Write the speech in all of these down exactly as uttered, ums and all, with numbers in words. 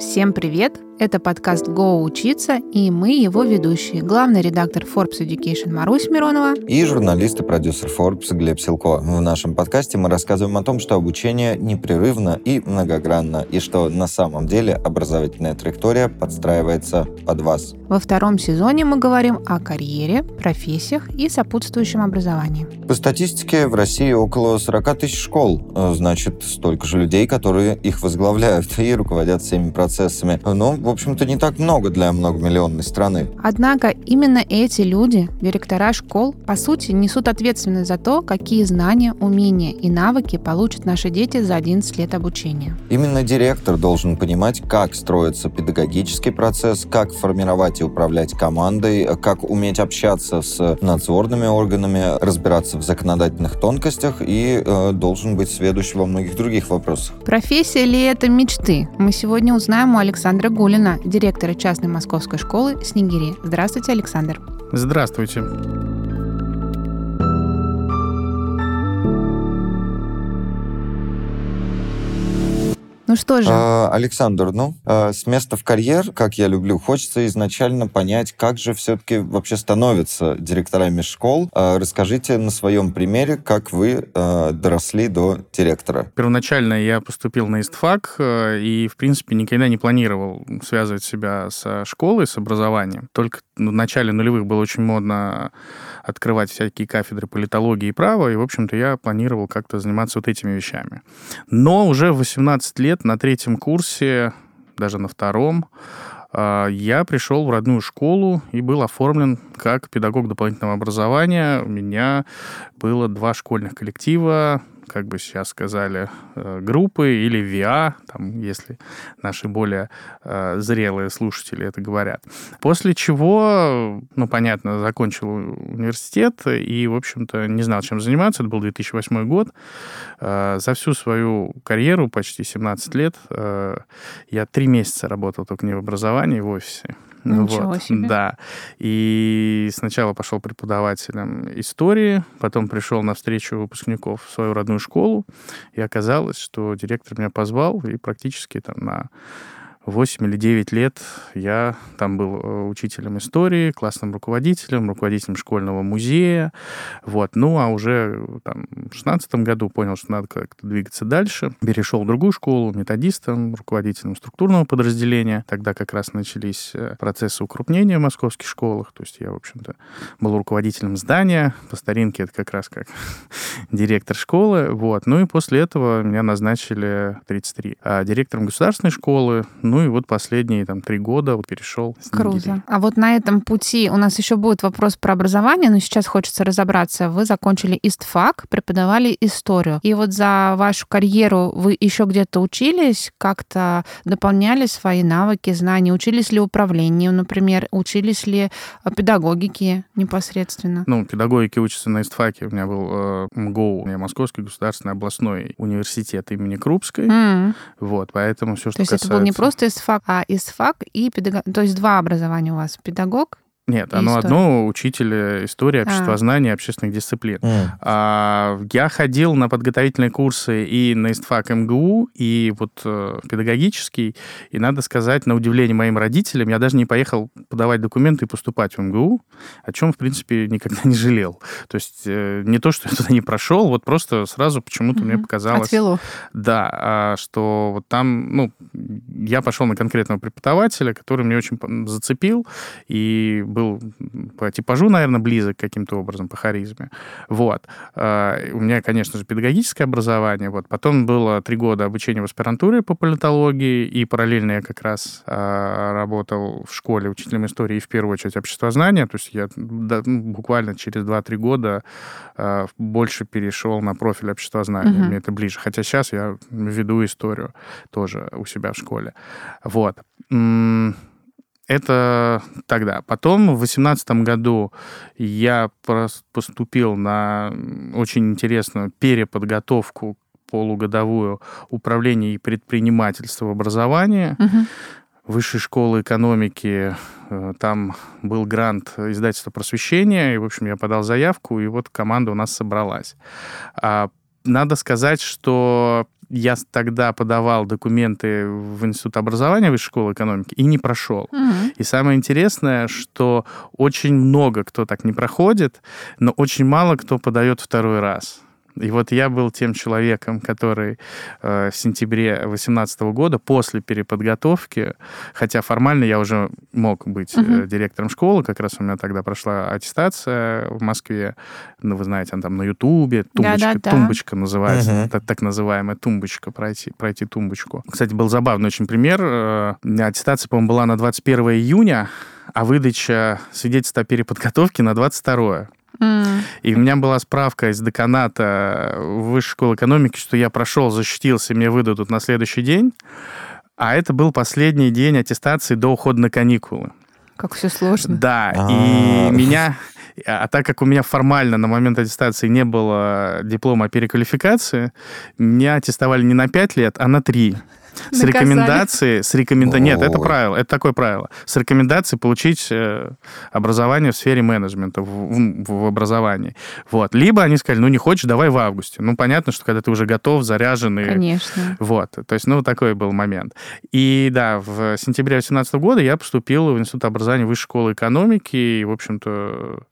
Всем привет! Это подкаст «Го учиться», и мы его ведущие. Главный редактор Forbes Education Маруся Миронова и журналист и продюсер Forbes Глеб Силко. В нашем подкасте мы рассказываем о том, что обучение непрерывно и многогранно, и что на самом деле образовательная траектория подстраивается под вас. Во втором сезоне мы говорим о карьере, профессиях и сопутствующем образовании. По статистике, в России около сорок тысяч школ, значит, столько же людей, которые их возглавляют и руководят всеми процессами. Но, в общем-то, не так много для многомиллионной страны. Однако именно эти люди, директора школ, по сути, несут ответственность за то, какие знания, умения и навыки получат наши дети за одиннадцать лет обучения. Именно директор должен понимать, как строится педагогический процесс, как формировать и управлять командой, как уметь общаться с надзорными органами, разбираться в законодательных тонкостях и э, должен быть сведущ во многих других вопросах. Профессия ли это мечты? Мы сегодня узнаем у Александра Гулина, директора частной московской школы «Снегири». Здравствуйте, Александр. Здравствуйте. Ну что же. Александр, ну, с места в карьер, как я люблю, хочется изначально понять, как же все-таки вообще становятся директорами школ. Расскажите на своем примере, как вы доросли до директора. Первоначально я поступил на ИСТФАК и, в принципе, никогда не планировал связывать себя со школой, с образованием. Только в начале нулевых было очень модно открывать всякие кафедры политологии и права, и, в общем-то, я планировал как-то заниматься вот этими вещами. Но уже в восемнадцать лет на третьем курсе, даже на втором, я пришел в родную школу и был оформлен как педагог дополнительного образования. У меня было два школьных коллектива, как бы сейчас сказали, группы или ВИА, там, если наши более зрелые слушатели это говорят. После чего, ну, понятно, закончил университет и, в общем-то, не знал, чем заниматься. Это был две тысячи восьмой год. За всю свою карьеру, почти семнадцать лет, я три месяца работал только не в образовании, в офисе. Ничего вот, себе. Да. И сначала пошел преподавателем истории, потом пришел на встречу выпускников в свою родную школу, и оказалось, что директор меня позвал, и практически там на восемь или девять лет я там был учителем истории, классным руководителем, руководителем школьного музея. Вот. Ну, а уже там, в шестнадцатом году понял, что надо как-то двигаться дальше. Перешел в другую школу методистом, руководителем структурного подразделения. Тогда как раз начались процессы укрупнения в московских школах. То есть я, в общем-то, был руководителем здания. По старинке это как раз как директор школы. Вот. Ну и после этого меня назначили тридцать три директором государственной школы. Ну, и вот последние там три года вот перешел. Круто. А вот на этом пути у нас еще будет вопрос про образование, но сейчас хочется разобраться. Вы закончили ИСТФАК, преподавали историю. И вот за вашу карьеру вы еще где-то учились, как-то дополняли свои навыки, знания? Учились ли управлению, например? Учились ли педагогике непосредственно? Ну, педагогики учатся на ИСТФАКе. У меня был МГУ, Московский государственный областной университет имени Крупской. Mm. Вот, поэтому все, что То касается... То есть это был не просто ИСТФАК, а ИСТФАК и педагог. То есть два образования у вас, педагог. Нет, оно история. Одно, учитель истории, обществознания, а. общественных дисциплин. А. А, я ходил на подготовительные курсы и на ИСТФАК МГУ, и вот э, педагогический, и, надо сказать, на удивление моим родителям, я даже не поехал подавать документы и поступать в МГУ, о чем, в принципе, никогда не жалел. То есть э, не то, что я туда не прошел, вот просто сразу почему-то mm-hmm. мне показалось... Отвело. Да, э, что вот там, ну, я пошел на конкретного преподавателя, который мне очень зацепил, и был Был по типажу, наверное, близок каким-то образом, по харизме. Вот. У меня, конечно же, педагогическое образование. Вот. Потом было три года обучения в аспирантуре по политологии, и параллельно я как раз работал в школе учителем истории и, в первую очередь, обществознания. То есть я буквально через два-три года больше перешел на профиль обществознания. Угу. Мне это ближе. Хотя сейчас я веду историю тоже у себя в школе. Вот. Это тогда. Потом, в восемнадцатом году, я поступил на очень интересную переподготовку полугодовую управления и предпринимательства в образовании. Угу. Высшей школы экономики, там был грант издательства «Просвещение», и, в общем, я подал заявку, и вот команда у нас собралась. Надо сказать, что я тогда подавал документы в Институт образования Высшей школы экономики и не прошел. Угу. И самое интересное, что очень много кто так не проходит, но очень мало кто подает второй раз. И вот я был тем человеком, который э, в сентябре две тысячи восемнадцатого года, после переподготовки, хотя формально я уже мог быть uh-huh. э, директором школы, как раз у меня тогда прошла аттестация в Москве, ну, вы знаете, она там на Ютубе, тумбочка, да-да-да. Тумбочка называется, uh-huh. так, так называемая тумбочка, пройти, пройти тумбочку. Кстати, был забавный очень пример. Э, аттестация, по-моему, была на двадцать первое июня, а выдача свидетельства о переподготовке на двадцать второе. Mm. И у меня была справка из деканата Высшей школы экономики, что я прошел, защитился, мне выдадут на следующий день. А это был последний день аттестации до ухода на каникулы. Как все сложно. Да, А-а-а. и меня... А так как у меня формально на момент аттестации не было диплома о переквалификации, меня аттестовали не на пять лет, а на три. С рекомендацией, с рекомен... Нет, это правило, это такое правило. С рекомендацией получить образование в сфере менеджмента, в, в образовании. Вот. Либо они сказали, ну не хочешь, давай в августе. Ну понятно, что когда ты уже готов, заряжен. И... Конечно. Вот. То есть, ну такой был момент. И да, в сентябре две тысячи восемнадцатого года я поступил в Институт образования Высшей школы экономики и, в общем-то,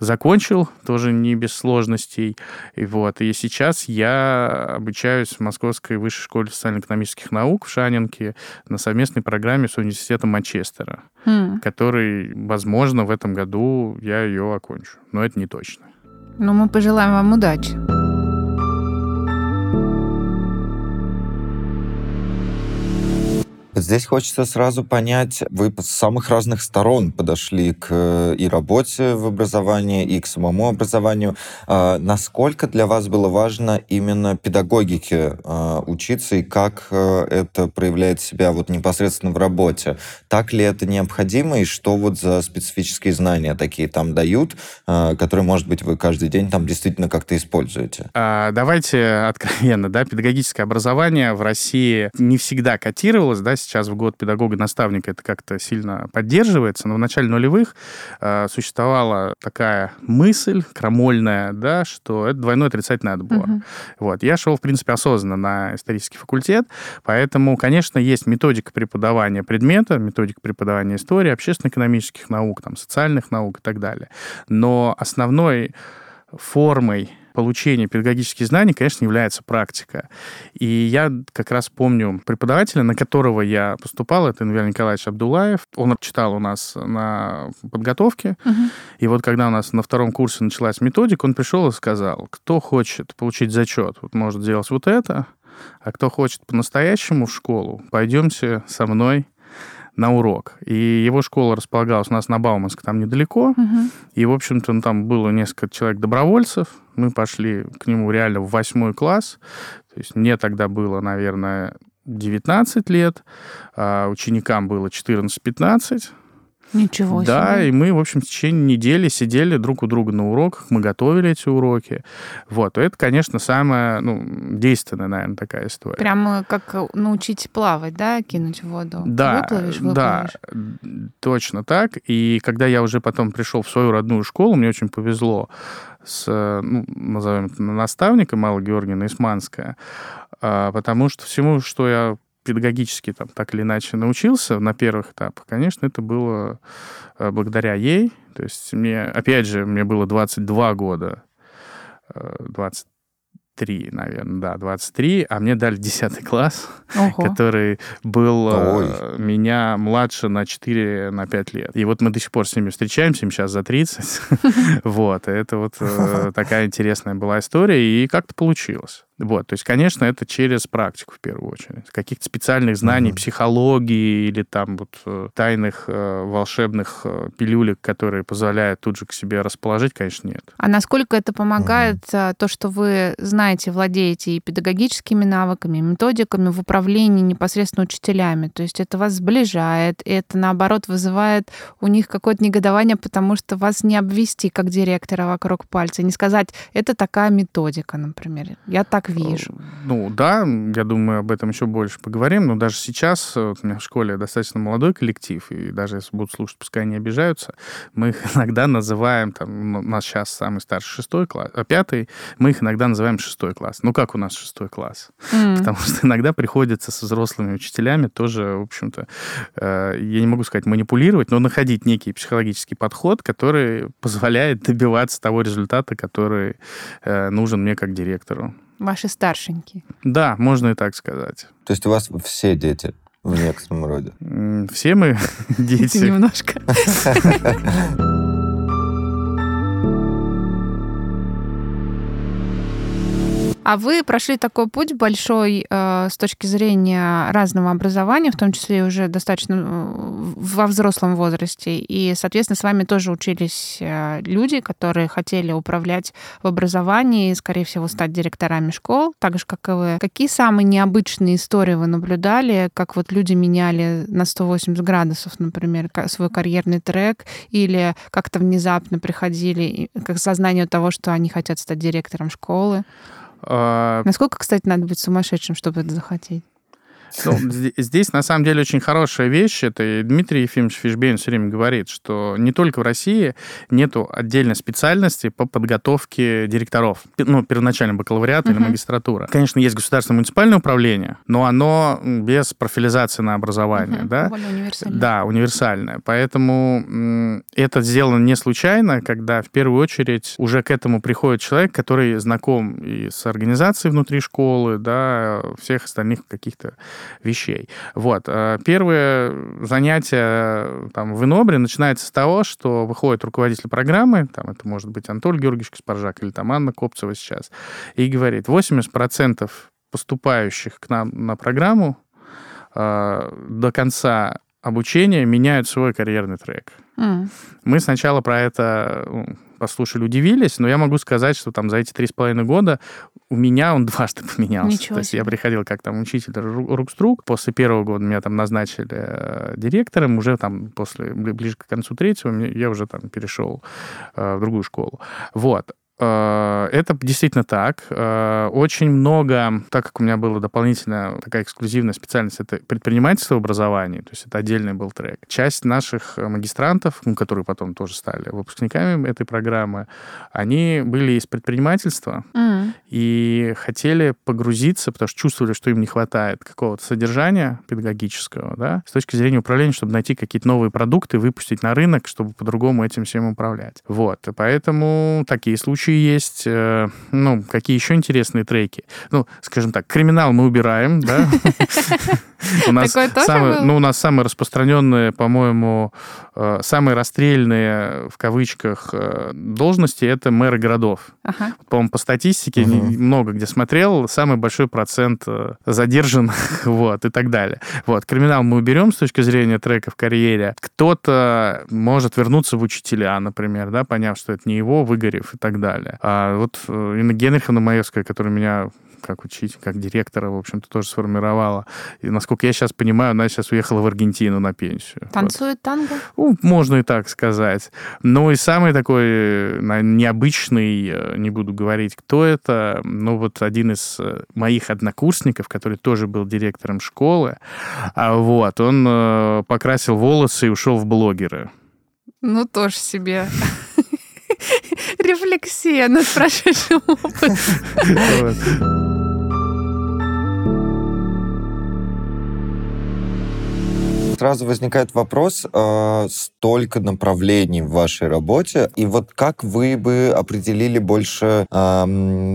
закончил, тоже не без сложностей. И, вот. И сейчас я обучаюсь в Московской высшей школе социально-экономических наук в Шанинке на совместной программе с университетом Манчестера, mm. который, возможно, в этом году я ее окончу. Но это не точно. Ну, мы пожелаем вам удачи. Здесь хочется сразу понять, вы с самых разных сторон подошли к и работе в образовании, и к самому образованию. Насколько для вас было важно именно педагогике учиться, и как это проявляет себя вот непосредственно в работе? Так ли это необходимо, и что вот за специфические знания такие там дают, которые, может быть, вы каждый день там действительно как-то используете? Давайте откровенно, да, педагогическое образование в России не всегда котировалось, да, сейчас в год педагога-наставника это как-то сильно поддерживается, но в начале нулевых э, существовала такая мысль крамольная, да, что это двойной отрицательный отбор. Uh-huh. Вот. Я шел, в принципе, осознанно на исторический факультет, поэтому, конечно, есть методика преподавания предмета, методика преподавания истории, общественно-экономических наук, там, социальных наук и так далее. Но основной формой получения педагогических знаний, конечно, является практика. И я как раз помню преподавателя, на которого я поступал, это Ингелий Николаевич Абдуллаев. Он читал у нас на подготовке. Угу. И вот когда у нас на втором курсе началась методика, он пришел и сказал, кто хочет получить зачет, вот может делать вот это, а кто хочет по-настоящему в школу, пойдемте со мной на урок. И его школа располагалась у нас на Бауманской, там недалеко. Угу. И, в общем-то, ну, там было несколько человек-добровольцев. Мы пошли к нему реально в восьмой класс. То есть мне тогда было, наверное, девятнадцать лет, а ученикам было четырнадцать-пятнадцать. Ничего себе. Да, и мы, в общем, в течение недели сидели друг у друга на уроках, мы готовили эти уроки. Вот, это, конечно, самая, ну, действенная, наверное, такая история. Прямо как научить плавать, да, кинуть в воду? Да, выплывешь, выплывешь. Да, точно так. И когда я уже потом пришел в свою родную школу, мне очень повезло с, ну, назовем это, наставником Малой Георгиевной Исманской, потому что всему, что я педагогически там так или иначе научился на первых этапах, конечно, это было благодаря ей. То есть мне, опять же, мне было двадцать два года, двадцать три, наверное, да, двадцать три, а мне дали десятый класс, Ого. Который был Ой. Меня младше на четыре, на пять лет. И вот мы до сих пор с ними встречаемся, им сейчас за тридцать. Вот, это вот такая интересная была история, и как-то получилось. Вот, то есть, конечно, это через практику в первую очередь. Каких-то специальных знаний, mm-hmm. психологии или там вот тайных э, волшебных э, пилюлек, которые позволяют тут же к себе расположить, конечно, нет. А насколько это помогает, mm-hmm. то, что вы знаете, владеете и педагогическими навыками, и методиками в управлении непосредственно учителями? То есть это вас сближает, это, наоборот, вызывает у них какое-то негодование, потому что вас не обвести как директора вокруг пальца, не сказать, это такая методика, например. Я так так вижу. Ну да, я думаю, об этом еще больше поговорим, но даже сейчас вот у меня в школе достаточно молодой коллектив, и даже если будут слушать, пускай они обижаются, мы их иногда называем, там, у нас сейчас самый старший шестой класс, а пятый, мы их иногда называем шестой класс. Ну как у нас шестой класс? Mm. Потому что иногда приходится со взрослыми учителями тоже, в общем-то, э, я не могу сказать манипулировать, но находить некий психологический подход, который позволяет добиваться того результата, который э, нужен мне как директору. Ваши старшенькие. Да, можно и так сказать. То есть у вас все дети в некотором роде? Все мы дети. Немножко. А вы прошли такой путь большой э, с точки зрения разного образования, в том числе уже достаточно во взрослом возрасте. И, соответственно, с вами тоже учились люди, которые хотели управлять в образовании и, скорее всего, стать директорами школ, так же, как и вы. Какие самые необычные истории вы наблюдали? Как вот люди меняли на сто восемьдесят градусов, например, свой карьерный трек, или как-то внезапно приходили к сознанию того, что они хотят стать директором школы? Насколько, кстати, надо быть сумасшедшим, чтобы это захотеть? Ну, здесь, на самом деле, очень хорошая вещь. Это и Дмитрий Ефимович Фишбейн все время говорит, что не только в России нету отдельной специальности по подготовке директоров. Ну, первоначально бакалавриат uh-huh. или магистратура. Конечно, есть государственное муниципальное управление, но оно без профилизации на образование. Uh-huh. Да? Более универсальное. Да, универсальное. Поэтому это сделано не случайно, когда в первую очередь уже к этому приходит человек, который знаком и с организацией внутри школы, да, всех остальных каких-то вещей. Вот. Первое занятие там, в Инобре начинается с того, что выходит руководитель программы, там, это может быть Антон Георгиевич Коспаржак или там Анна Копцева сейчас, и говорит, восемьдесят процентов поступающих к нам на программу э, до конца обучения меняют свой карьерный трек. Mm. Мы сначала про это послушали, удивились, но я могу сказать, что там за эти три с половиной года у меня он дважды поменялся. Ничего себе. То есть я приходил как там учитель рук-струк. После первого года меня там назначили директором. Уже там после, ближе к концу третьего я уже там перешел в другую школу. Вот. Это действительно так. Очень много, так как у меня была дополнительная такая эксклюзивная специальность, это предпринимательство в образовании, то есть это отдельный был трек. Часть наших магистрантов, которые потом тоже стали выпускниками этой программы, они были из предпринимательства mm. и хотели погрузиться, потому что чувствовали, что им не хватает какого-то содержания педагогического, да, с точки зрения управления, чтобы найти какие-то новые продукты, выпустить на рынок, чтобы по-другому этим всем управлять. Вот. Поэтому такие случаи есть, ну, какие еще интересные треки. Ну, скажем так, криминал мы убираем, да? У нас самые, ну, у нас самые распространенные, по-моему, самые расстрельные, в кавычках, должности — это мэры городов. Ага. По-моему, по статистике, угу. много где смотрел, самый большой процент задержан, вот, и так далее. Вот, криминал мы уберем с точки зрения трека в карьере. Кто-то может вернуться в учителя, например, да, поняв, что это не его, выгорев и так далее. А вот Инна Генриховна Маевская, которая меня... как учить, как директора, в общем-то, тоже сформировала. И, насколько я сейчас понимаю, она сейчас уехала в Аргентину на пенсию. Танцует вот. Танго? Ну, можно и так сказать. Но и самый такой необычный, не буду говорить, кто это, но вот один из моих однокурсников, который тоже был директором школы, вот, он покрасил волосы и ушел в блогеры. Ну, тоже себе... Рефлексия над прошедшим опытом. Сразу возникает вопрос, э, столько направлений в вашей работе, и вот как вы бы определили больше э,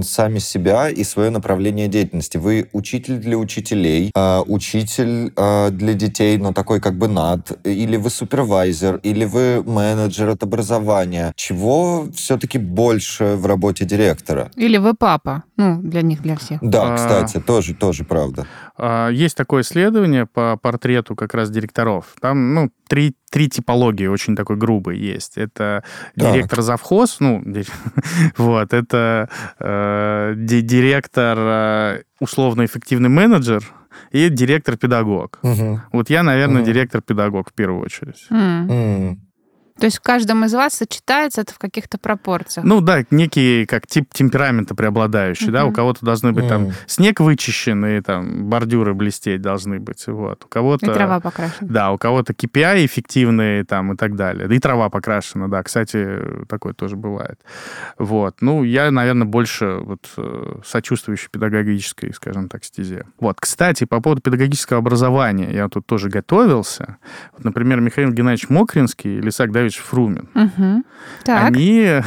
сами себя и свое направление деятельности? Вы учитель для учителей, э, учитель э, для детей, но такой как бы над, или вы супервайзер, или вы менеджер от образования? Чего все-таки больше в работе директора? Или вы папа, ну, для них, для всех. Да, кстати, тоже, тоже правда. Есть такое исследование по портрету как раз директора. Там, ну, три, три типологии очень такой грубой есть. Это так. Директор-завхоз, ну, вот, это э, директор, условно-эффективный менеджер и директор-педагог. Угу. Вот я, наверное, угу. директор-педагог в первую очередь. Угу. То есть в каждом из вас сочетается это в каких-то пропорциях. Ну да, некий как тип темперамента преобладающий, uh-huh. да, у кого-то должны быть uh-huh. там снег вычищен, и там бордюры блестеть должны быть, вот. У кого-то... И трава покрашена. Да, у кого-то кей пи ай эффективные там и так далее. Да и трава покрашена, да, кстати, такое тоже бывает. Вот, ну я, наверное, больше вот сочувствующий педагогической, скажем так, стезе. Вот, кстати, по поводу педагогического образования, я тут тоже готовился. Вот, например, Михаил Геннадьевич Мокринский или Исаак Давидович Фрумин. Угу. Они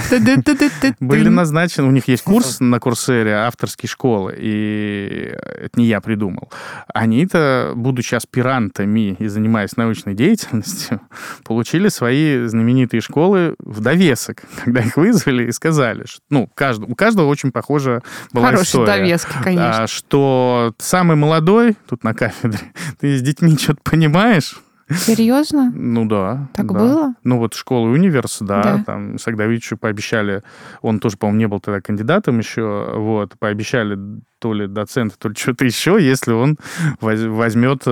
были назначены... У них есть курс на Курсере авторской школы, и это не я придумал. Они-то, будучи аспирантами и занимаясь научной деятельностью, получили свои знаменитые школы в довесок, когда их вызвали и сказали, что ну, кажд... у каждого очень похожа была Хороший история. Хорошие довески, конечно. Что самый молодой тут на кафедре, ты с детьми что-то понимаешь? Серьезно? Ну да. Так да. было? Ну вот школа и универс, да, да. Там Исаак Давидовичу пообещали, он тоже, по-моему, не был тогда кандидатом еще, вот, пообещали то ли доцента, то ли что-то еще, если он возьмет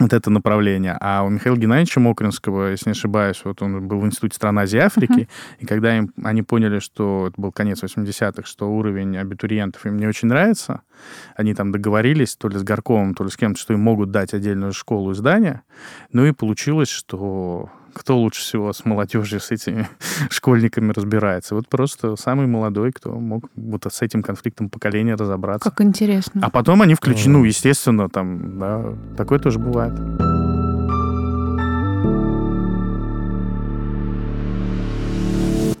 вот это направление. А у Михаила Геннадьевича Мокринского, если не ошибаюсь, вот он был в Институте стран Азии и Африки, uh-huh. и когда им, они поняли, что это был конец восьмидесятых, что уровень абитуриентов им не очень нравится, они там договорились то ли с Горковым, то ли с кем-то, что им могут дать отдельную школу и здание, ну и получилось, что... кто лучше всего с молодежью, с этими школьниками разбирается. Вот просто самый молодой, кто мог вот с этим конфликтом поколения разобраться. Как интересно. А потом они включены, ну, естественно, там, да, такое тоже бывает.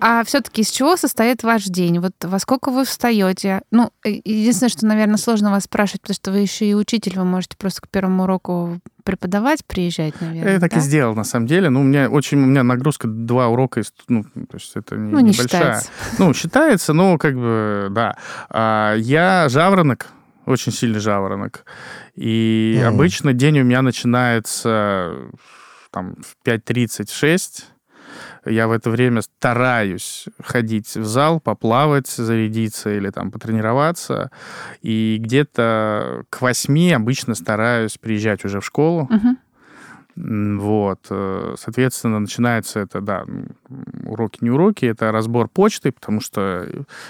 А все-таки из чего состоит ваш день? Вот во сколько вы встаете? Ну, единственное, что, наверное, сложно вас спрашивать, потому что вы еще и учитель, вы можете просто к первому уроку преподавать, приезжать, наверное. Я так да? и сделал, на самом деле. Ну, у меня очень, у меня нагрузка два урока, ну, то есть это не, ну, не небольшая. Считается. Ну, считается, но как бы, да. А я жаворонок, очень сильный жаворонок. И mm. обычно день у меня начинается там в пять тридцать шесть. Я в это время стараюсь ходить в зал, поплавать, зарядиться или там потренироваться. И где-то к восьми обычно стараюсь приезжать уже в школу. Uh-huh. Вот, соответственно, начинается это, да, уроки, не уроки, это разбор почты, потому что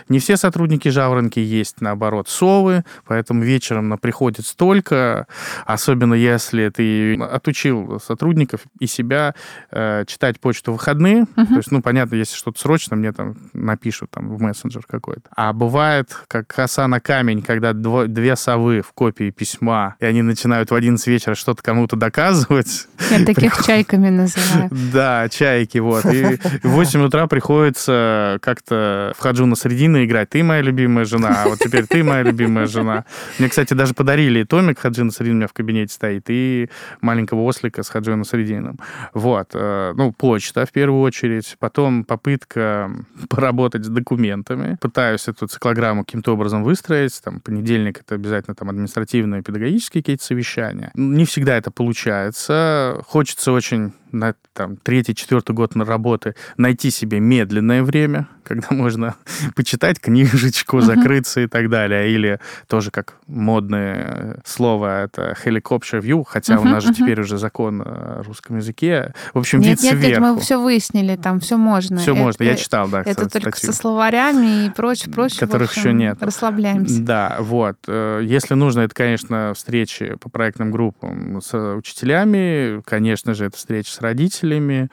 не все сотрудники жаворонки есть, наоборот, совы, поэтому вечером на приходит столько, особенно если ты отучил сотрудников и себя э, читать почту в выходные, uh-huh. то есть, ну, понятно, если что-то срочно, мне там напишут там в мессенджер какой-то. А бывает, как коса на камень, когда дво- две совы в копии письма, и они начинают в одиннадцать вечера что-то кому-то доказывать. Я таких Приход... чайками называю. Да, чайки, вот. И в восемь утра приходится как-то в хаджу на средины играть. Ты моя любимая жена, а вот теперь ты моя любимая жена. Мне, кстати, даже подарили томик хаджи на средину, у меня в кабинете стоит, и маленького ослика с хаджи на средину. Вот. Ну, почта в первую очередь. Потом попытка поработать с документами. Пытаюсь эту циклограмму каким-то образом выстроить. Там, понедельник это обязательно там административные, педагогические какие-то совещания. Не всегда это получается. Хочется очень на там, третий, четвертый год на работы найти себе медленное время, когда можно почитать книжечку, закрыться uh-huh. и так далее. Или тоже как модное слово, это helicopter view, хотя uh-huh, у нас же uh-huh. теперь уже закон о русском языке. В общем, нет, вид нет, сверху. Нет, мы все выяснили, там все можно. Все это, можно, я читал, да. Это кстати, только статью. Со словарями и прочее, прочее. Которых общем, еще нет. Расслабляемся. Да, вот. Если нужно, это, конечно, встречи по проектным группам с учителями, конечно же, это встречи с родителями,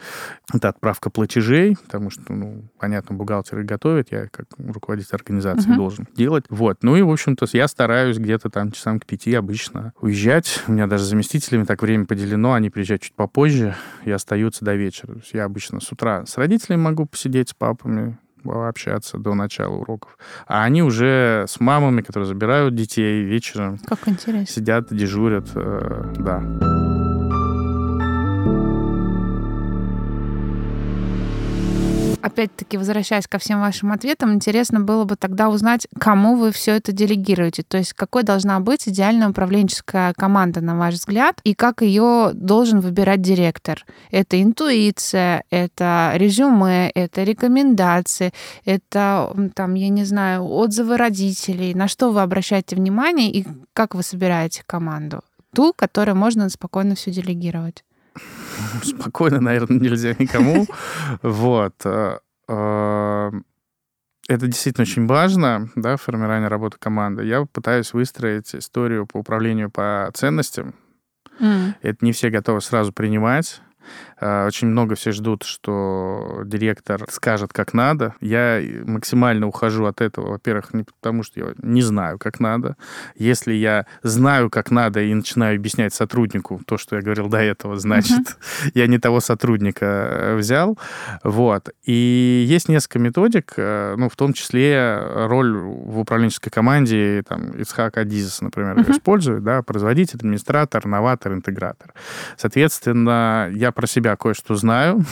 это отправка платежей, потому что, ну, понятно, бухгалтеры готовят, я как руководитель организации uh-huh. должен делать. Вот. Ну и, в общем-то, я стараюсь где-то там часам к пяти обычно уезжать. У меня даже с заместителями так время поделено, они приезжают чуть попозже и остаются до вечера. То есть я обычно с утра с родителями могу посидеть, с папами общаться до начала уроков. А они уже с мамами, которые забирают детей вечером. Как интересно. Сидят, дежурят, э, да. Опять-таки, возвращаясь ко всем вашим ответам, интересно было бы тогда узнать, кому вы все это делегируете. То есть какой должна быть идеальная управленческая команда, на ваш взгляд, и как ее должен выбирать директор? Это интуиция, это резюме, это рекомендации, это, там, я не знаю, отзывы родителей. На что вы обращаете внимание и как вы собираете команду? Ту, которой можно спокойно все делегировать. спокойно, наверное, нельзя никому. Вот. Это действительно очень важно, да, формирование работы команды. Я пытаюсь выстроить историю по управлению по ценностям. Mm. Это не все готовы сразу принимать. Очень много все ждут, что директор скажет, как надо. Я максимально ухожу от этого, во-первых, не потому, что я не знаю, как надо. Если я знаю, как надо, и начинаю объяснять сотруднику то, что я говорил до этого, значит, uh-huh. я не того сотрудника взял. Вот. И есть несколько методик, ну, в том числе роль в управленческой команде, там, Исхак Адизес, например, uh-huh. использует, да, производитель, администратор, новатор, интегратор. Соответственно, я про себя кое-что знаю.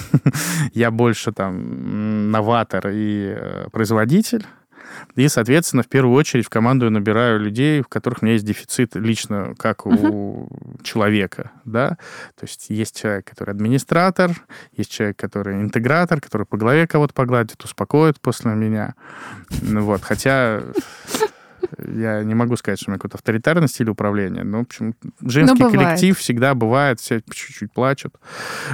Я больше там новатор и производитель. И, соответственно, в первую очередь в команду я набираю людей, в которых у меня есть дефицит лично, как у uh-huh. человека, да. То есть есть человек, который администратор, есть человек, который интегратор, который по голове кого-то погладит, успокоит после меня. Вот. Хотя... Я не могу сказать, что у меня какой-то авторитарный стиль управления, но в общем, женский но коллектив всегда бывает, все чуть-чуть плачут.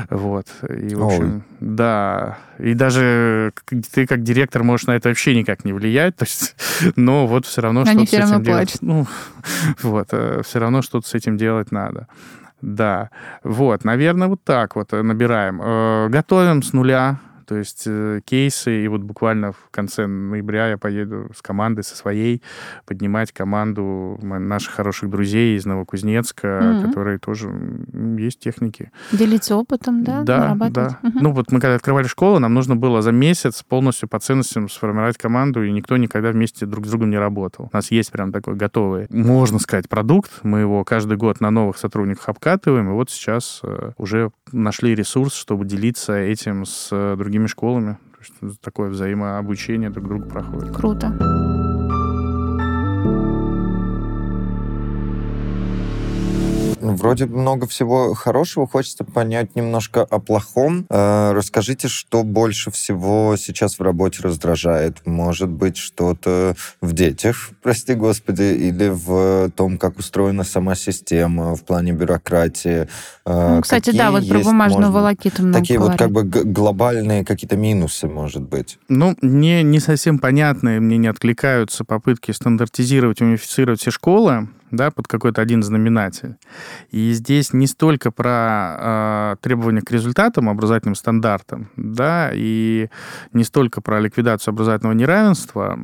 Вот. И, в общем, Ой. да. И даже ты как директор можешь на это вообще никак не влиять, то есть, но вот все равно что-то с этим делать. Ну, вот, все равно что-то с этим делать надо. Да. Вот, наверное, вот так вот набираем. Готовим с нуля. То есть э, кейсы, и вот буквально в конце ноября я поеду с командой, со своей, поднимать команду наших хороших друзей из Новокузнецка, mm-hmm. которые тоже есть техники. Делиться опытом, да? Да, да. Mm-hmm. Ну вот мы когда открывали школу, нам нужно было за месяц полностью по ценностям сформировать команду, и никто никогда вместе друг с другом не работал. У нас есть прям такой готовый, можно сказать, продукт. Мы его каждый год на новых сотрудниках обкатываем, и вот сейчас э, уже нашли ресурс, чтобы делиться этим с э, другими школами. То есть такое взаимообучение друг другу проходит. Круто. Вроде много всего хорошего. Хочется понять немножко о плохом. Э, расскажите, что больше всего сейчас в работе раздражает. Может быть, что-то в детях, прости господи, или в том, как устроена сама система в плане бюрократии. Э, ну, кстати, да, вот про бумажную волокиту много Такие говорить. вот как бы г- глобальные какие-то минусы, может быть. Ну, мне не совсем понятные, мне не откликаются попытки стандартизировать, унифицировать все школы, да, под какой-то один знаменатель. И здесь не столько про э, требования к результатам, образовательным стандартам, да, и не столько про ликвидацию образовательного неравенства.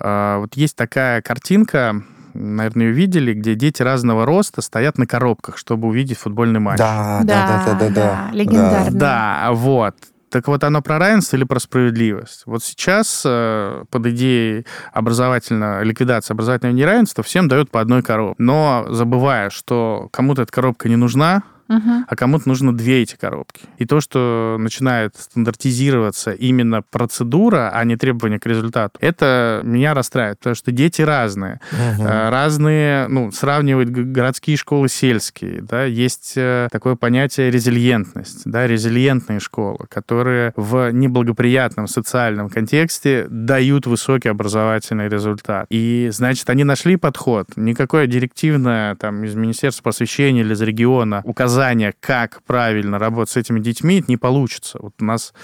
Э, вот есть такая картинка, наверное, ее видели, где дети разного роста стоят на коробках, чтобы увидеть футбольный матч. Да, да, да, да, да. да, да. Легендарно. Да, вот. Так вот, оно про равенство или про справедливость? Вот сейчас под идеей образовательной ликвидации образовательного неравенства всем дают по одной коробке. Но забывая, что кому-то эта коробка не нужна, Uh-huh. а кому-то нужно две эти коробки. И то, что начинает стандартизироваться именно процедура, а не требования к результату, это меня расстраивает, потому что дети разные. Uh-huh. Разные, ну, сравнивают городские школы, сельские, да, есть такое понятие резилиентность, да, резилиентные школы, которые в неблагоприятном социальном контексте дают высокий образовательный результат. И, значит, они нашли подход, никакое директивное, там, из Министерства просвещения или из региона указание, как правильно работать с этими детьми, не получится. Вот у нас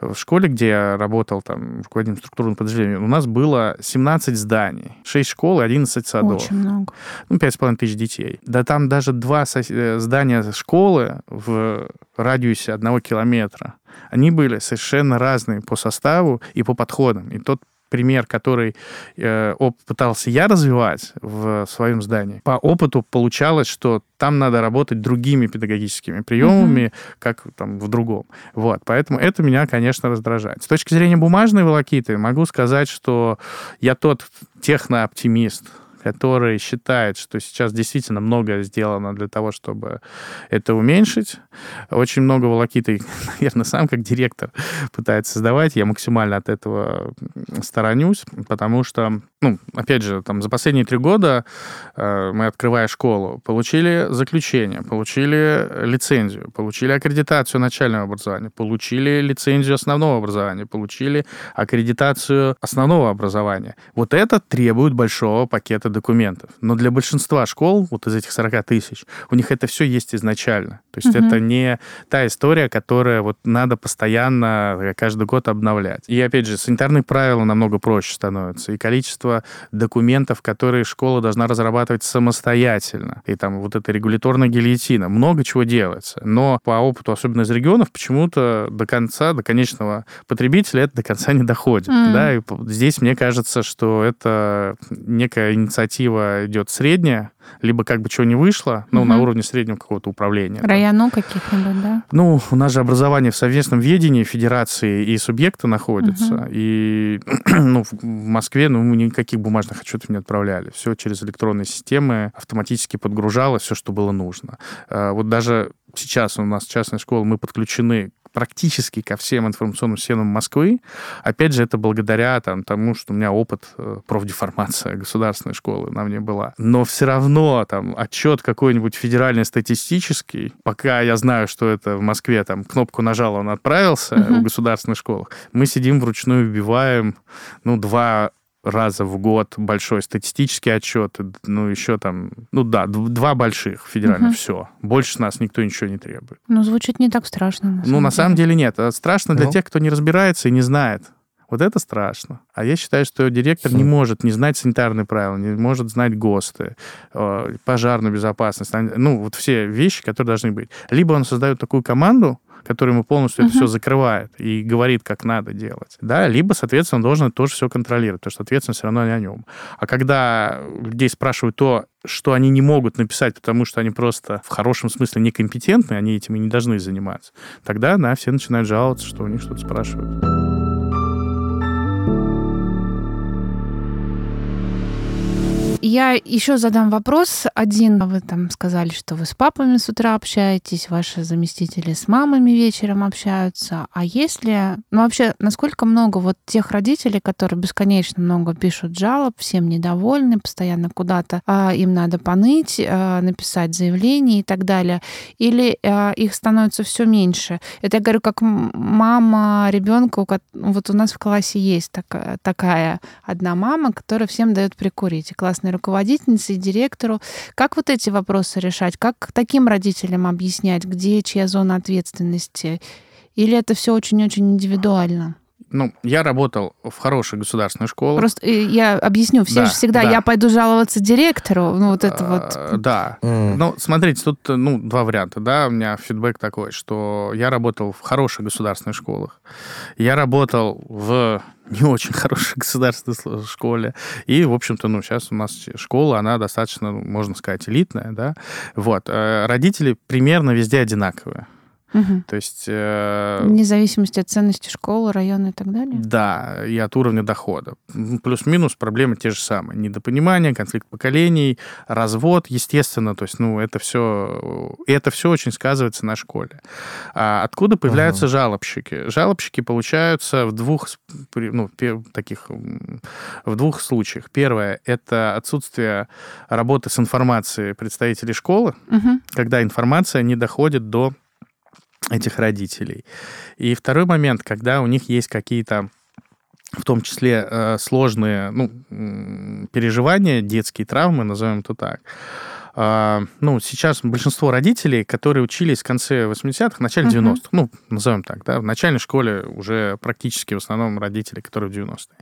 в школе, где я работал, там, руководителем структурного подразделения, у нас было семнадцать зданий, шесть школ и одиннадцать садов. Очень много. Ну, пять с половиной тысяч детей. Да там даже два здания школы в радиусе одного километра, они были совершенно разные по составу и по подходам. И тот пример, который э, пытался я развивать в своем здании, по опыту получалось, что там надо работать другими педагогическими приемами, mm-hmm. как там в другом. Вот. Поэтому это меня, конечно, раздражает. С точки зрения бумажной волокиты могу сказать, что я тот технооптимист, который считает, что сейчас действительно многое сделано для того, чтобы это уменьшить. Очень много волокиты, наверное, сам как директор пытается создавать. Я максимально от этого сторонюсь, потому что, ну, опять же, там, за последние три года э, мы, открывая школу, получили заключение, получили лицензию, получили аккредитацию начального образования, получили лицензию основного образования, получили аккредитацию основного образования. Вот это требует большого пакета документов. Но для большинства школ, вот из этих сорока тысяч, у них это все есть изначально. То есть угу. это не та история, которая вот надо постоянно каждый год обновлять. И опять же, санитарные правила намного проще становятся. И количество документов, которые школа должна разрабатывать самостоятельно. И там вот эта регуляторная гильотина. Много чего делается. Но по опыту, особенно из регионов, почему-то до конца, до конечного потребителя это до конца не доходит. Mm. Да? И здесь, мне кажется, что это некая инициатива идет средняя, либо как бы чего не вышло, ну, угу. на уровне среднего какого-то управления. Районов каких-нибудь, да? Ну, у нас же образование в совместном ведении федерации и субъекта находится, угу. и ну, в Москве ну, никаких бумажных отчетов не отправляли. Все через электронные системы автоматически подгружалось, все, что было нужно. Вот даже сейчас у нас частная школа, мы подключены практически ко всем информационным системам Москвы. Опять же, это благодаря там, тому, что у меня опыт профдеформация государственной школы на мне была. Но все равно там, отчет какой-нибудь федеральный статистический, пока я знаю, что это в Москве, там, кнопку нажал, он отправился uh-huh. у государственных школ, мы сидим вручную, убиваем, ну, два... раза в год большой статистический отчет, ну, еще там, ну, да, два больших федеральных, угу. все. Больше нас никто ничего не требует. Ну, звучит не так страшно. На ну, на самом деле нет. Страшно ну. для тех, кто не разбирается и не знает. Вот это страшно. А я считаю, что директор не может не знать санитарные правила, не может знать ГОСТы, пожарную безопасность, ну, вот все вещи, которые должны быть. Либо он создает такую команду, который ему полностью uh-huh. это все закрывает и говорит, как надо делать. Да? Либо, соответственно, он должен это тоже все контролировать, потому что ответственность все равно не о нем. А когда людей спрашивают то, что они не могут написать, потому что они просто в хорошем смысле некомпетентны, они этим и не должны заниматься, тогда да, все начинают жаловаться, что у них что-то спрашивают. Я еще задам вопрос один. Вы там сказали, что вы с папами с утра общаетесь, ваши заместители с мамами вечером общаются. А если... Ну, вообще, насколько много вот тех родителей, которые бесконечно много пишут жалоб, всем недовольны, постоянно куда-то а, им надо поныть, а, написать заявление и так далее. Или а, их становится все меньше? Это я говорю, как мама ребенка. Вот у нас в классе есть такая, такая одна мама, которая всем дает прикурить. И классная руководительнице и директору. Как вот эти вопросы решать? Как таким родителям объяснять, где чья зона ответственности? Или это все очень-очень индивидуально? Ну, я работал в хорошей государственной школе. Просто я объясню, все да, же всегда, да. я пойду жаловаться директору, ну, вот это а, вот. Да. Mm. Ну, смотрите, тут, ну, два варианта, да, у меня фидбэк такой, что я работал в хороших государственных школах, я работал в не очень хорошей государственной школе. И, в общем-то, ну, сейчас у нас школа, она достаточно, можно сказать, элитная, да. Вот. Родители примерно везде одинаковые. Угу. То есть... Э... Вне зависимости от ценности школы, района и так далее? Да, и от уровня дохода. Плюс-минус проблемы те же самые. Недопонимание, конфликт поколений, развод, естественно. То есть, ну, это все... Это все очень сказывается на школе. А откуда появляются ага. жалобщики? Жалобщики получаются в двух, ну, таких, в двух случаях. Первое — это отсутствие работы с информацией представителей школы, угу. когда информация не доходит до этих родителей. И второй момент, когда у них есть какие-то, в том числе, сложные, ну, переживания, детские травмы, назовем это так. Ну, сейчас большинство родителей, которые учились в конце восьмидесятых, в начале uh-huh. девяностых, ну, назовем так, да, в начальной школе уже практически в основном родители, которые в девяностые.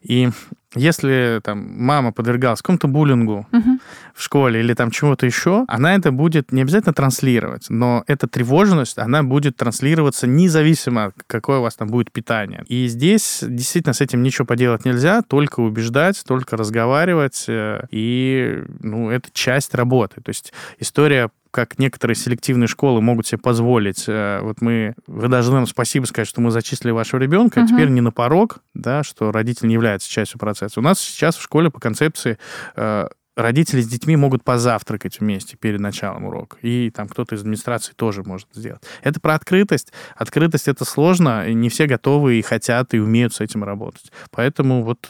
И если там мама подвергалась какому-то буллингу uh-huh. в школе или там чему-то еще, она это будет не обязательно транслировать, но эта тревожность, она будет транслироваться независимо, какое у вас там будет питание. И здесь действительно с этим ничего поделать нельзя, только убеждать, только разговаривать, и, ну, это часть работы. Работы. То есть история, как некоторые селективные школы могут себе позволить. Вот мы, вы должны нам спасибо сказать, что мы зачислили вашего ребенка, uh-huh. а теперь не на порог, да, что родитель не является частью процесса. У нас сейчас в школе по концепции э, родители с детьми могут позавтракать вместе перед началом урока. И там кто-то из администрации тоже может сделать. Это про открытость. Открытость — это сложно, и не все готовы и хотят, и умеют с этим работать. Поэтому вот,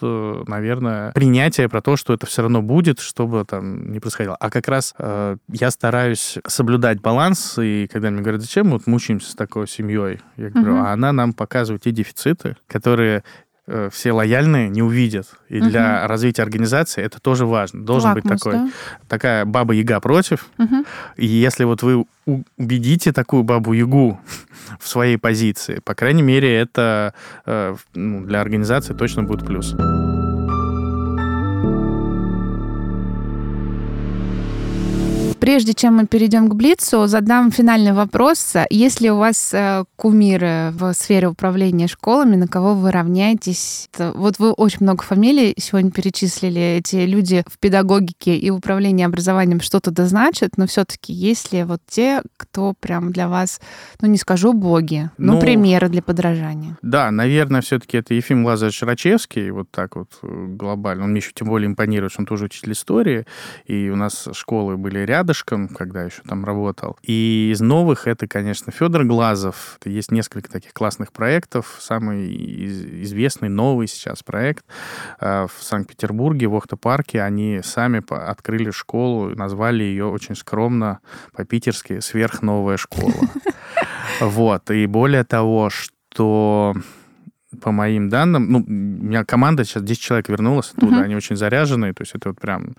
наверное, принятие про то, что это все равно будет, что бы там ни происходило. А как раз э, я стараюсь соблюдать баланс, и когда мне говорят, зачем мы вот мучаемся с такой семьей, я говорю, угу. а она нам показывает те дефициты, которые... все лояльные не увидят. И угу. для развития организации это тоже важно. Должен Лакмус, быть такой, да? такая баба-яга против. Угу. И если вот вы убедите такую бабу-ягу в своей позиции, по крайней мере, это ну, для организации точно будет плюс. Прежде чем мы перейдем к Блицу, задам финальный вопрос. Есть ли у вас кумиры в сфере управления школами, на кого вы равняетесь? Вот вы очень много фамилий сегодня перечислили. Эти люди в педагогике и управлении образованием что-то да значат, но все-таки есть ли вот те, кто прям для вас, ну не скажу боги, но ну, примеры для подражания? Да, наверное, все-таки это Ефим Лазаревич Рачевский, вот так вот глобально. Он мне еще тем более импонирует, что он тоже учитель истории, и у нас школы были рядом, когда еще там работал. И из новых это, конечно, Федор Глазов. Есть несколько таких классных проектов. Самый известный, новый сейчас проект в Санкт-Петербурге, в Охта-парке. Они сами открыли школу, назвали ее очень скромно по-питерски «Сверхновая школа». Вот. И более того, что... По моим данным, ну, у меня команда сейчас десять человек вернулась оттуда, uh-huh. они очень заряженные, то есть это вот прям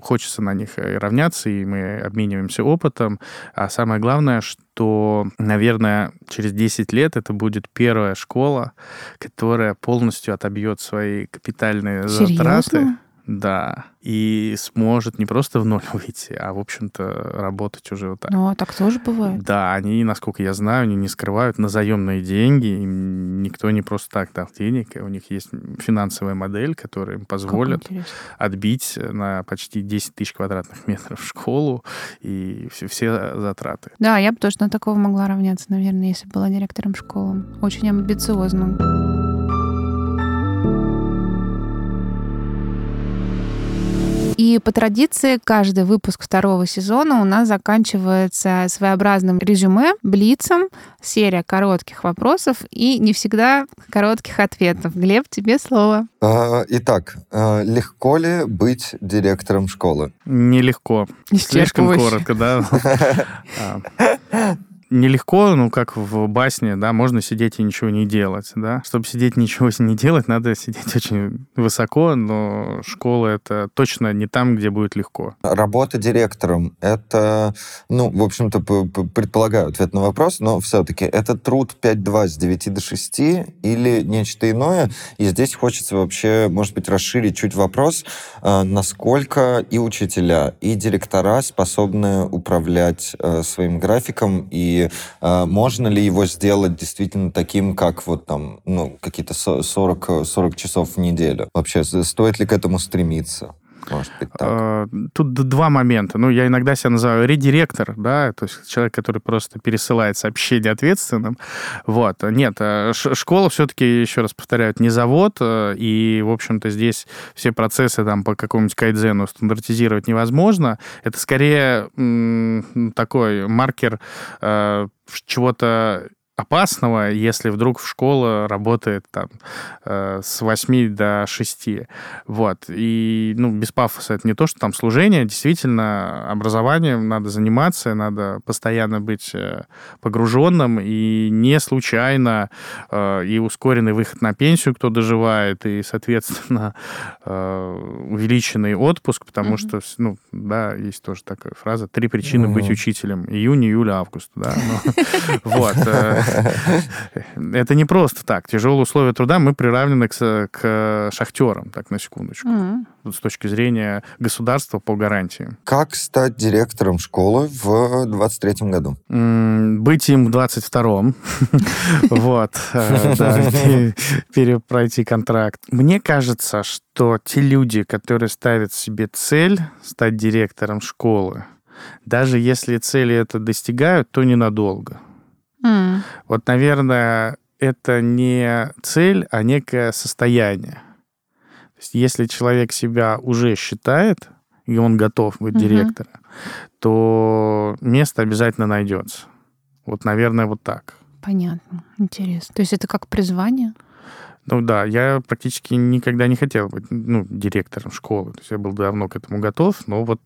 хочется на них равняться, и мы обмениваемся опытом. А самое главное, что, наверное, через десять лет это будет первая школа, которая полностью отобьет свои капитальные Серьезно? затраты. Да, и сможет не просто в ноль выйти, а, в общем-то, работать уже вот так. Ну, а так тоже бывает. Да, они, насколько я знаю, они не скрывают на заемные деньги, им никто не просто так дал денег, у них есть финансовая модель, которая им позволит отбить на почти десять тысяч квадратных метров школу и все, все затраты. Да, я бы тоже на такого могла равняться, наверное, если была директором школы. Очень амбициозно. И по традиции каждый выпуск второго сезона у нас заканчивается своеобразным резюме, блицом, серия коротких вопросов и не всегда коротких ответов. Глеб, тебе слово. Итак, легко ли быть директором школы? Нелегко. Слишком коротко, да? Нелегко, ну, как в басне, да, можно сидеть и ничего не делать, да. Чтобы сидеть и ничего не делать, надо сидеть очень высоко, но школа — это точно не там, где будет легко. Работа директором — это, ну, в общем-то, предполагаю ответ на вопрос, но все-таки это труд пять-два с девяти до шести или нечто иное? И здесь хочется вообще, может быть, расширить чуть вопрос, насколько и учителя, и директора способны управлять своим графиком и можно ли его сделать действительно таким, как вот там, ну, какие-то сорок, сорок часов в неделю? Вообще, стоит ли к этому стремиться? Может быть, так. Тут два момента. Ну, я иногда себя называю редиректор, да, то есть человек, который просто пересылает сообщение ответственным. Вот. Нет, школа все-таки, еще раз повторяю, не завод, и, в общем-то, здесь все процессы там по какому-нибудь кайдзену стандартизировать невозможно. Это скорее м- такой маркер э- чего-то опасного, если вдруг в школа работает там э, с восьми до шести. Вот. И, ну, без пафоса это не то, что там служение. Действительно, образованием надо заниматься, надо постоянно быть погруженным, и не случайно э, и ускоренный выход на пенсию, кто доживает, и, соответственно, э, увеличенный отпуск, потому mm-hmm. что, ну, да, есть тоже такая фраза, три причины mm-hmm. быть учителем. Июнь, июль, август. Да. Вот. Это не просто так. Тяжелые условия труда мы приравнены к, к шахтерам, так, на секундочку. Mm-hmm. С точки зрения государства по гарантиям. Как стать директором школы в двадцать третьем году? М-м, быть им в двадцать втором. Вот. Перепройти контракт. Мне кажется, что те люди, которые ставят себе цель стать директором школы, даже если цели это достигают, то ненадолго. Mm. Вот, наверное, это не цель, а некое состояние. То есть, если человек себя уже считает, и он готов быть mm-hmm. директором, то место обязательно найдется. Вот, наверное, вот так. Понятно. Интересно. То есть это как призвание? Ну да, я практически никогда не хотел быть, ну, директором школы. То есть я был давно к этому готов, но вот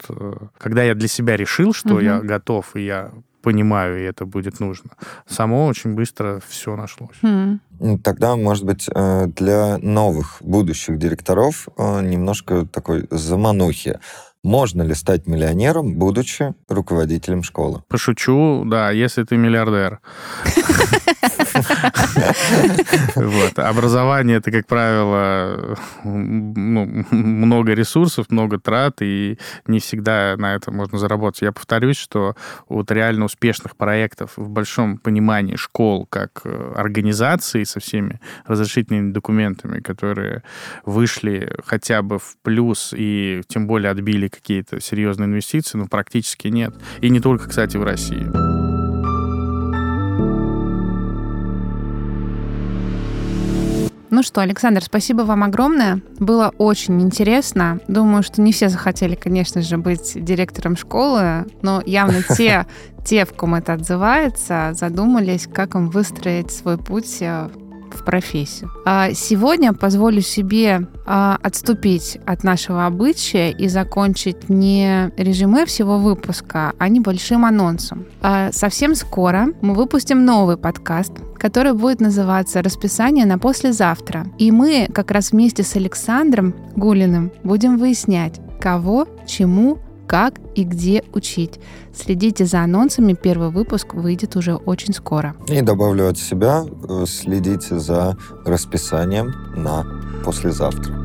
когда я для себя решил, что mm-hmm. я готов, и я понимаю, и это будет нужно. Само очень быстро все нашлось. Mm-hmm. Тогда, может быть, для новых будущих директоров немножко такой заманухи. Можно ли стать миллионером, будучи руководителем школы? Пошучу, да, если ты миллиардер. Образование – это, как правило, много ресурсов, много трат, и не всегда на это можно заработать. Я повторюсь, что вот реально успешных проектов в большом понимании школ как организации со всеми разрешительными документами, которые вышли хотя бы в плюс и тем более отбили какие-то серьезные инвестиции, но практически нет. И не только, кстати, в России. Ну что, Александр, спасибо вам огромное. Было очень интересно. Думаю, что не все захотели, конечно же, быть директором школы, но явно те, те, в ком это отзывается, задумались, как им выстроить свой путь в профессию. Сегодня позволю себе отступить от нашего обычая и закончить не резюме всего выпуска, а небольшим анонсом. Совсем скоро мы выпустим новый подкаст, который будет называться «Расписание на послезавтра». И мы как раз вместе с Александром Гулиным будем выяснять, кого, чему, как и где учить. Следите за анонсами, первый выпуск выйдет уже очень скоро. И добавлю от себя, следите за расписанием на послезавтра.